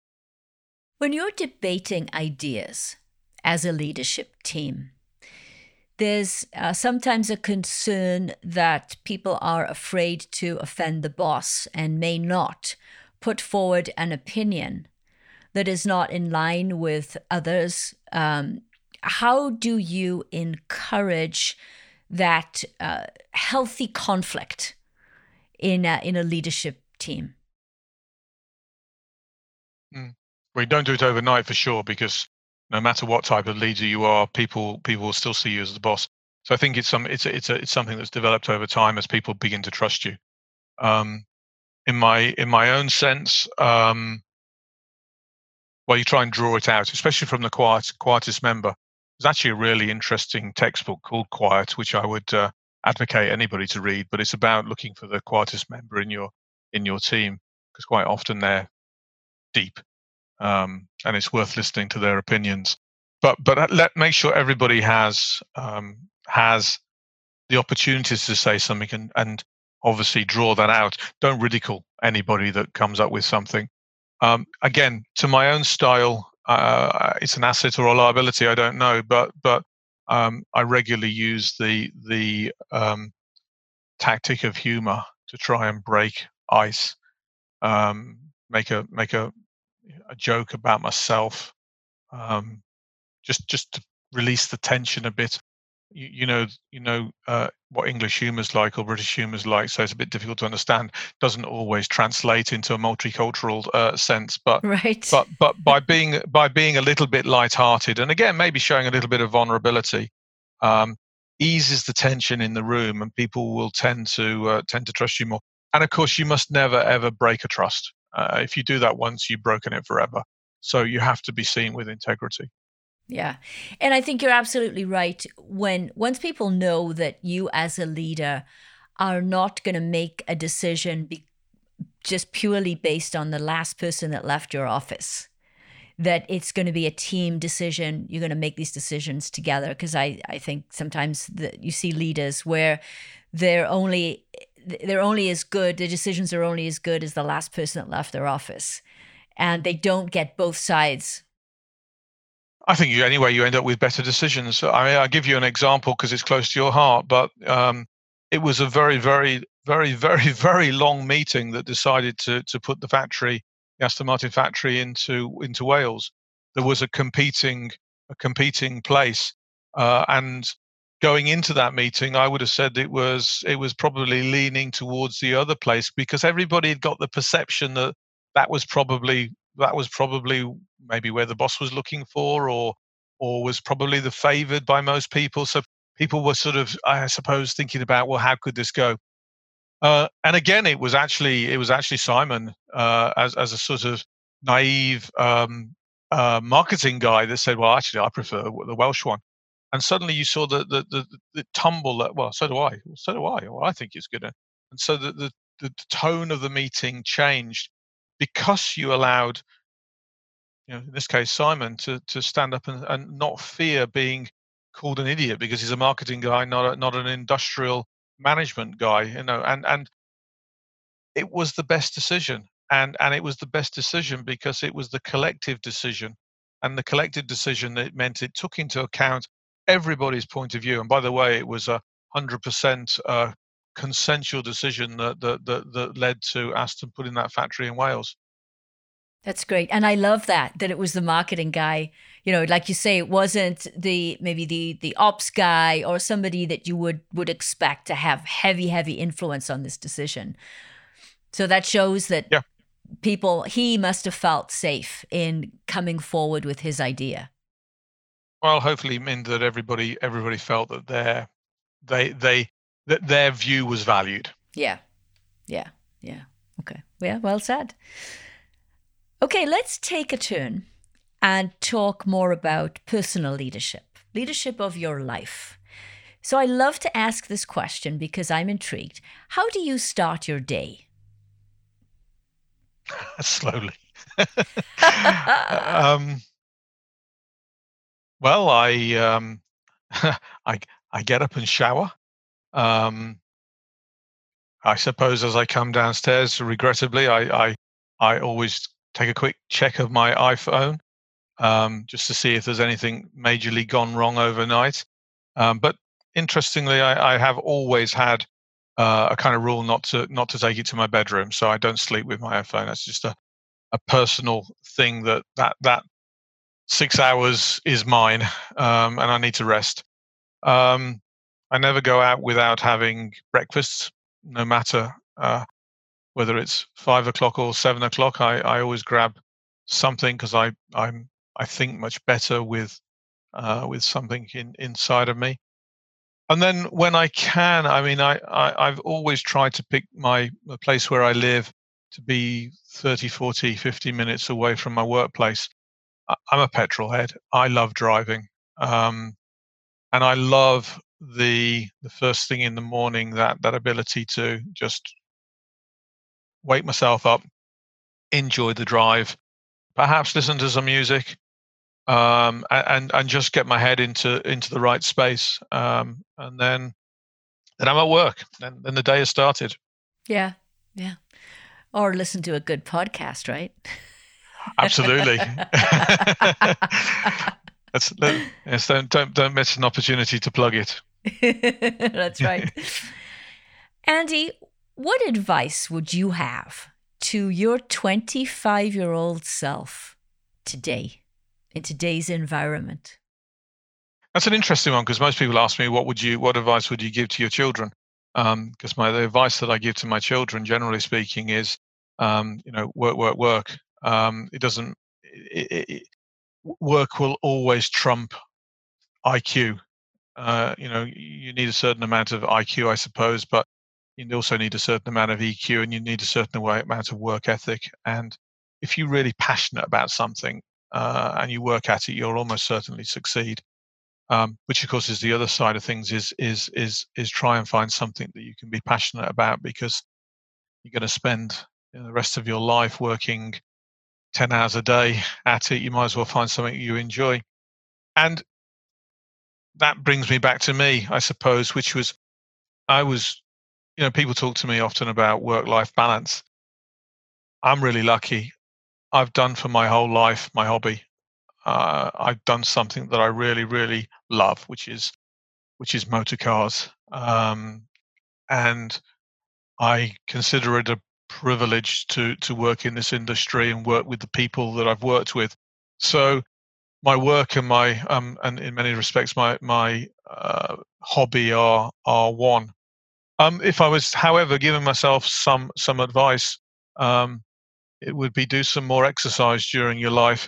When you're debating ideas as a leadership team, there's uh, sometimes a concern that people are afraid to offend the boss and may not put forward an opinion that is not in line with others. Um, how do you encourage that uh, healthy conflict in a, in a leadership team? Mm. We don't do it overnight for sure, because no matter what type of leader you are, people people will still see you as the boss. So I think it's some it's a, it's a, it's something that's developed over time as people begin to trust you. Um, in my in my own sense, um, well, you try and draw it out, especially from the quiet, quietest member. There's actually a really interesting textbook called Quiet, which I would uh, advocate anybody to read. But it's about looking for the quietest member in your in your team, because quite often they're deep. Um, and it's worth listening to their opinions, but but let make sure everybody has um, has the opportunities to say something, and, and obviously draw that out. Don't ridicule anybody that comes up with something. Um, again, to my own style, uh, it's an asset or a liability. I don't know, but but um, I regularly use the the um, tactic of humour to try and break ice, um, make a make a a joke about myself, um, just just to release the tension a bit. You, you know, you know uh, what English humour's like or British humour's like, so it's a bit difficult to understand. Doesn't always translate into a multicultural uh, sense, but right. but but by being by being a little bit lighthearted, and again maybe showing a little bit of vulnerability, um, eases the tension in the room, and people will tend to uh, tend to trust you more. And of course, you must never ever break a trust. Uh, if you do that once, you've broken it forever. So you have to be seen with integrity. Yeah. And I think you're absolutely right. When once people know that you as a leader are not going to make a decision be, just purely based on the last person that left your office, that it's going to be a team decision. You're going to make these decisions together. Because I, I think sometimes that you see leaders where they're only... They're only as good, their decisions are only as good as the last person that left their office. And they don't get both sides. I think you, anyway, you end up with better decisions. I mean, I'll give you an example because it's close to your heart, but um, it was a very, very, very, very, very long meeting that decided to to put the factory, the Aston Martin factory into into Wales. There was a competing, a competing place. Uh, and Going into that meeting, I would have said it was it was probably leaning towards the other place, because everybody had got the perception that that was probably that was probably maybe where the boss was looking for, or or was probably the favoured by most people. So people were sort of, I suppose, thinking about, well, how could this go? Uh, and again, it was actually it was actually Simon uh, as as a sort of naive um, uh, marketing guy that said, well, actually, I prefer the Welsh one. And suddenly you saw the the, the the tumble that, well, so do I, so do I, well, I think it's good. And so the, the, the tone of the meeting changed because you allowed, you know, in this case, Simon to, to stand up and, and not fear being called an idiot, because he's a marketing guy, not a, not an industrial management guy, you know. And, and it was the best decision. And, and it was the best decision because it was the collective decision. And the collective decision, that meant it took into account everybody's point of view. And by the way, it was a one hundred percent uh, consensual decision that, that that that led to Aston putting that factory in Wales. That's great. And I love that, that it was the marketing guy. You know, like you say, it wasn't the maybe the the ops guy or somebody that you would, would expect to have heavy, heavy influence on this decision. So that shows that yeah. people, he must have felt safe in coming forward with his idea. Well, hopefully, meant that everybody everybody felt that their they they that their view was valued. Yeah, yeah, yeah. Okay, yeah. Well said. Okay, let's take a turn and talk more about personal leadership, leadership of your life. So I love to ask this question because I'm intrigued. How do you start your day? Slowly. um, well, I, um, I I get up and shower. Um, I suppose as I come downstairs, regrettably, I I, I always take a quick check of my iPhone um, just to see if there's anything majorly gone wrong overnight. Um, but interestingly, I, I have always had uh, a kind of rule not to not to take it to my bedroom, so I don't sleep with my iPhone. That's just a a personal thing that that that six hours is mine, um, and I need to rest. Um, I never go out without having breakfast, no matter uh, whether it's five o'clock or seven o'clock. I, I always grab something because I I'm I think much better with uh, with something in, inside of me. And then when I can, I mean, I, I I've always tried to pick my the place where I live to be thirty, forty, fifty minutes away from my workplace. I'm a petrol head. I love driving. Um, and I love the the first thing in the morning, that that ability to just wake myself up, enjoy the drive, perhaps listen to some music, um, and and just get my head into into the right space. Um, and then then I'm at work. Then then the day has started. Yeah, yeah. Or listen to a good podcast, right? Absolutely. That's, yes, don't don't don't miss an opportunity to plug it. That's right. Andy, what advice would you have to your twenty-five-year-old self today, in today's environment? That's an interesting one, because most people ask me, "What would you? What advice would you give to your children?" Because um, my the advice that I give to my children, generally speaking, is um, you know work, work, work. Um, it doesn't. It, it, it, work will always trump I Q. Uh, you know, you need a certain amount of I Q, I suppose, but you also need a certain amount of E Q, and you need a certain amount of work ethic. And if you're really passionate about something uh, and you work at it, you'll almost certainly succeed. Um, which, of course, is the other side of things, is is is is try and find something that you can be passionate about, because you're going to spend you know, the rest of your life working ten hours a day at it. You might as well find something you enjoy. And that brings me back to me, I suppose, which was, I was, you know, people talk to me often about work-life balance. I'm really lucky. I've done for my whole life my hobby. Uh, I've done something that I really, really love, which is, which is motor cars, um, and I consider it a privilege to to work in this industry and work with the people that I've worked with. So, my work and my um, and in many respects my my uh, hobby are are one. Um, if I was, however, giving myself some some advice, um, it would be do some more exercise during your life.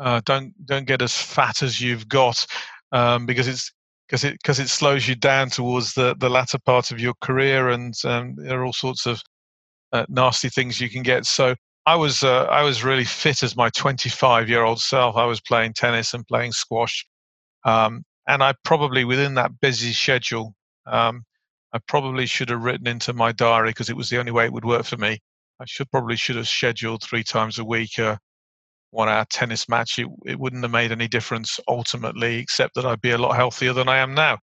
Uh, don't don't get as fat as you've got, um, because it's because it because it slows you down towards the, the latter part of your career, and um, there are all sorts of uh, nasty things you can get. So I was uh, I was really fit as my twenty-five-year-old self. I was playing tennis and playing squash, um, and I probably, within that busy schedule, um, I probably should have written into my diary, because it was the only way it would work for me. I should probably should have scheduled three times a week. Uh, one-hour tennis match, it, it wouldn't have made any difference ultimately, except that I'd be a lot healthier than I am now.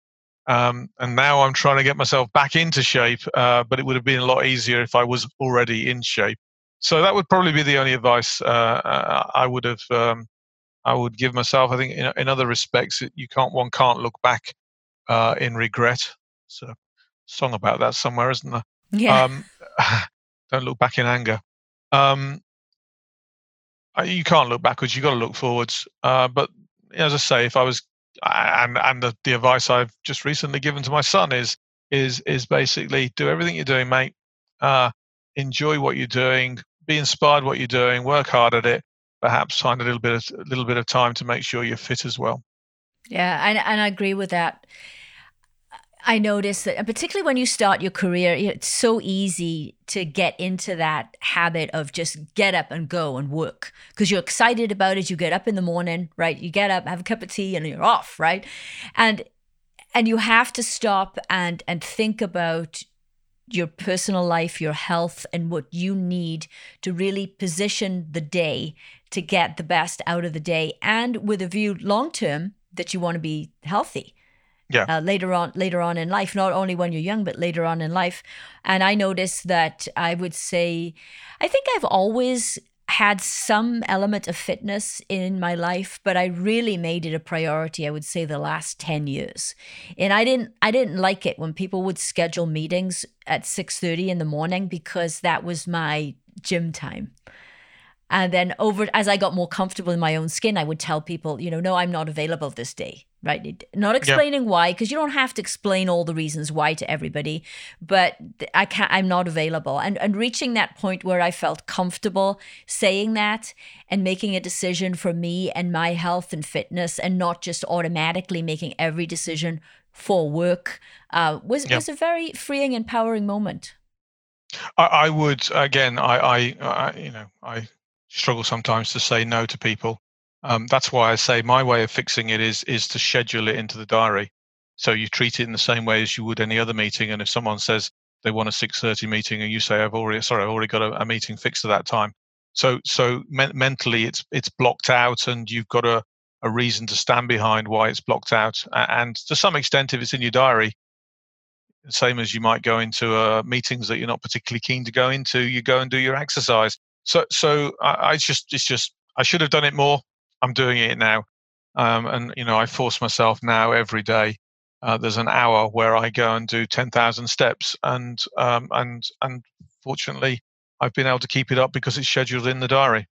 Um, and now I'm trying to get myself back into shape, uh, but it would have been a lot easier if I was already in shape. So that would probably be the only advice uh, I would have, um, I would give myself. I think in, in other respects, you can't, one can't look back uh, in regret. It's a song about that somewhere, isn't there? Yeah. Um, don't look back in anger. Um, You can't look backwards. You've got to look forwards. Uh, but as I say, if I was, and and the, the advice I've just recently given to my son is is is basically do everything you're doing, mate. Uh, enjoy what you're doing. Be inspired what you're doing. Work hard at it. Perhaps find a little bit of, a little bit of time to make sure you're fit as well. Yeah, and and I agree with that. I notice that, particularly when you start your career, it's so easy to get into that habit of just get up and go and work, because you're excited about it. You get up in the morning, right? You get up, have a cup of tea, and you're off, right? And And you have to stop and and think about your personal life, your health, and what you need to really position the day to get the best out of the day, and with a view long term that you want to be healthy. Yeah. Uh, later on, later on in life, not only when you're young, but later on in life. And I noticed that I would say, I think I've always had some element of fitness in my life, but I really made it a priority, I would say, the last ten years. And I didn't I didn't like it when people would schedule meetings at six thirty in the morning, because that was my gym time. And then over, as I got more comfortable in my own skin, I would tell people, you know, no, I'm not available this day, right? Not explaining yeah. why, because you don't have to explain all the reasons why to everybody, but I can't, I'm not available. And and reaching that point where I felt comfortable saying that and making a decision for me and my health and fitness, and not just automatically making every decision for work, uh, was, yeah. was a very freeing, empowering moment. I, I would, again, I, I, I, you know, I struggle sometimes to say no to people. Um, that's why I say my way of fixing it is is to schedule it into the diary. So you treat it in the same way as you would any other meeting. And if someone says they want a six thirty meeting, and you say, I've already, sorry, I've already got a, a meeting fixed at that time. So so me- mentally it's it's blocked out, and you've got a, a reason to stand behind why it's blocked out. And to some extent, if it's in your diary, same as you might go into uh, meetings that you're not particularly keen to go into, you go and do your exercise. So so I, I just, it's just, I should have done it more. I'm doing it now. Um, and, you know, I force myself now every day. Uh, there's an hour where I go and do ten thousand steps. And, um, and, and fortunately, I've been able to keep it up because it's scheduled in the diary.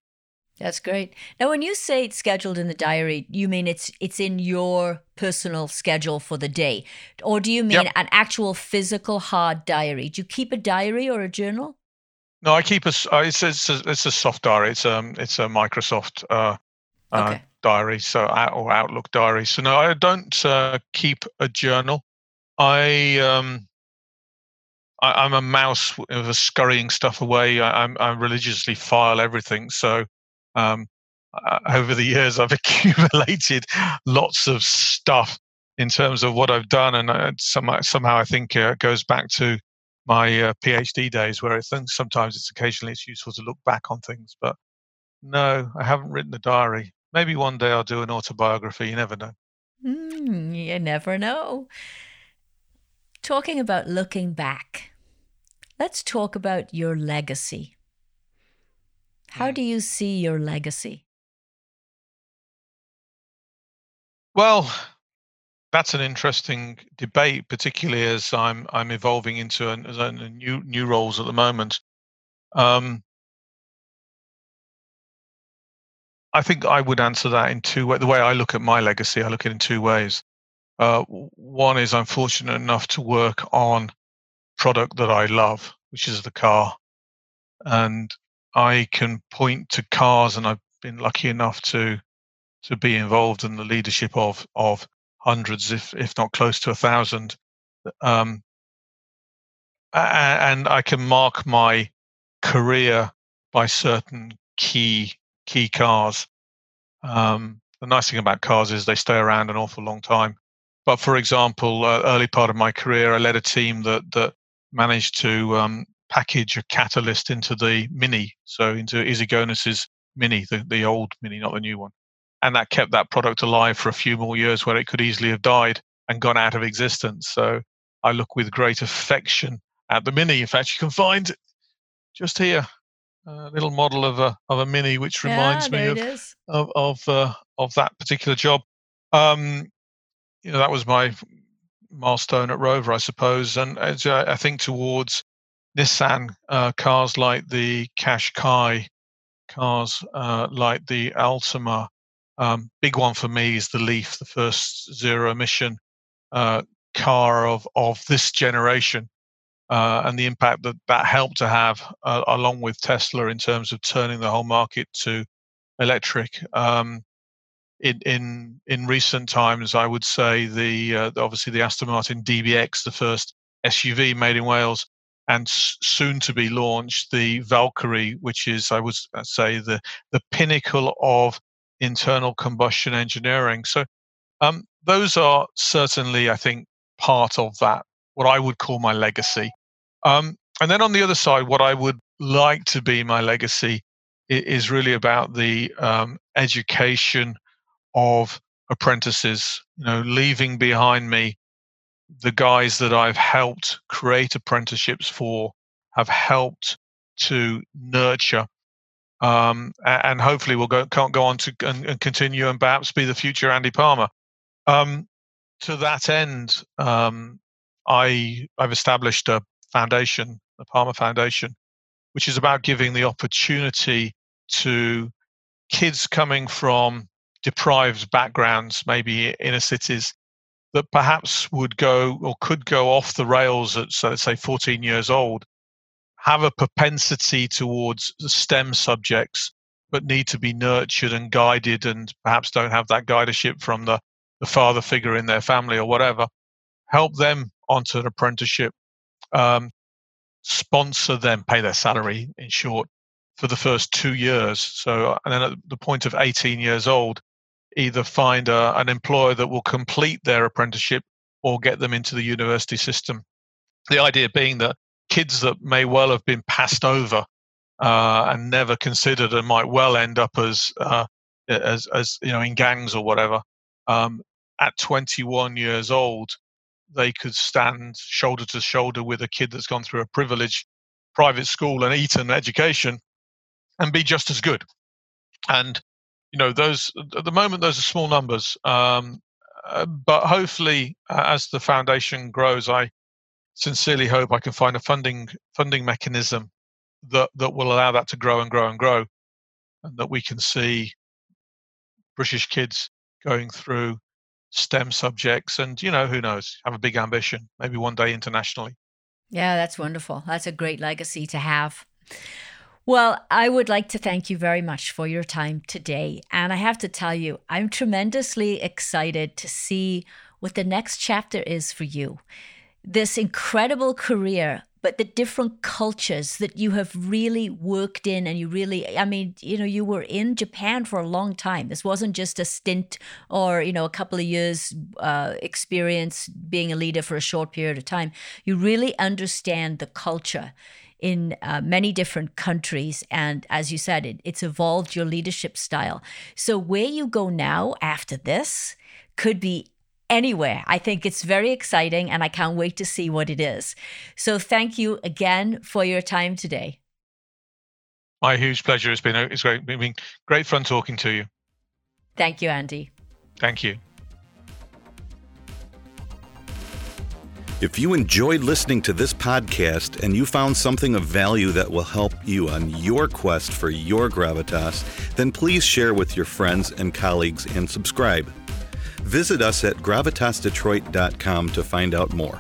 That's great. Now, when you say it's scheduled in the diary, you mean it's it's in your personal schedule for the day? Or do you mean yep. an actual physical hard diary? Do you keep a diary or a journal? No, I keep a, it's, it's, a, it's a soft diary. It's a, it's a Microsoft uh, uh, okay. diary, so or Outlook diary. So no, I don't uh, keep a journal. I, um, I I'm a mouse with a scurrying stuff away. I, I'm I religiously file everything. So um, uh, over the years, I've accumulated lots of stuff in terms of what I've done, and uh, somehow, somehow I think uh, it goes back to my uh, PhD days, where I think sometimes it's occasionally it's useful to look back on things. But no, I haven't written a diary. Maybe one day I'll do an autobiography. You never know. Mm, you never know. Talking about looking back, let's talk about your legacy. How mm. do you see your legacy? Well, that's an interesting debate, particularly as I'm I'm evolving into an, as a new new roles at the moment. Um, I think I would answer that in two ways. The way I look at my legacy, I look at it in two ways. Uh, one is I'm fortunate enough to work on product that I love, which is the car, and I can point to cars, and I've been lucky enough to to be involved in the leadership of of. hundreds, if if not close to a thousand, um, and I can mark my career by certain key key cars. Um, the nice thing about cars is they stay around an awful long time. But for example, uh, early part of my career, I led a team that that managed to um, package a catalyst into the Mini, so into Isigonis's Mini, the the old Mini, not the new one. And that kept that product alive for a few more years where it could easily have died and gone out of existence. So I look with great affection at the Mini. In fact, you can find just here a little model of a of a Mini, which reminds yeah, me of of of, uh, of that particular job. Um, you know, that was my milestone at Rover, I suppose. And uh, I think towards Nissan uh, cars like the Qashqai, cars uh, like the Altima. Um, big one for me is the Leaf, the first zero emission uh, car of, of this generation, uh, and the impact that that helped to have uh, along with Tesla in terms of turning the whole market to electric. Um, in, in in recent times, I would say the uh, obviously the Aston Martin D B X, the first S U V made in Wales, and s- soon to be launched the Valkyrie, which is I would say the the pinnacle of internal combustion engineering. So um, those are certainly, I think, part of that, what I would call my legacy. Um, and then on the other side, what I would like to be my legacy is really about the um, education of apprentices, you know, leaving behind me the guys that I've helped create apprenticeships for, have helped to nurture, um, and hopefully we'll go can't go on to and, and continue and perhaps be the future Andy Palmer. Um, to that end, um, I I've established a foundation, the Palmer Foundation, which is about giving the opportunity to kids coming from deprived backgrounds, maybe inner cities, that perhaps would go or could go off the rails at, so let's say, fourteen years old, have a propensity towards STEM subjects, but need to be nurtured and guided, and perhaps don't have that guideship from the, the father figure in their family or whatever. Help them onto an apprenticeship, um, sponsor them, pay their salary, in short, for the first two years. So, and then at the point of eighteen years old, either find a, an employer that will complete their apprenticeship or get them into the university system. The idea being that kids that may well have been passed over uh, and never considered, and might well end up as, uh, as, as you know, in gangs or whatever, um, at twenty-one years old, they could stand shoulder to shoulder with a kid that's gone through a privileged private school and Eton education and be just as good. And you know, those at the moment, those are small numbers, um, uh, but hopefully, uh, as the foundation grows, I sincerely hope I can find a funding funding mechanism that that will allow that to grow and grow and grow, and that we can see British kids going through STEM subjects, and you know, who knows, have a big ambition, maybe one day internationally. Yeah, that's wonderful. That's a great legacy to have. Well, I would like to thank you very much for your time today. And I have to tell you, I'm tremendously excited to see what the next chapter is for you. This incredible career, but the different cultures that you have really worked in, and you really, I mean, you know, you were in Japan for a long time. This wasn't just a stint or, you know, a couple of years uh, experience being a leader for a short period of time. You really understand the culture in uh, many different countries. And as you said, it, it's evolved your leadership style. So where you go now after this could be anywhere. I think it's very exciting, and I can't wait to see what it is. So thank you again for your time today. My huge pleasure. It's been, it's great, it's been great fun talking to you. Thank you, Andy. Thank you. If you enjoyed listening to this podcast and you found something of value that will help you on your quest for your gravitas, then please share with your friends and colleagues and subscribe. Visit us at gravitas detroit dot com to find out more.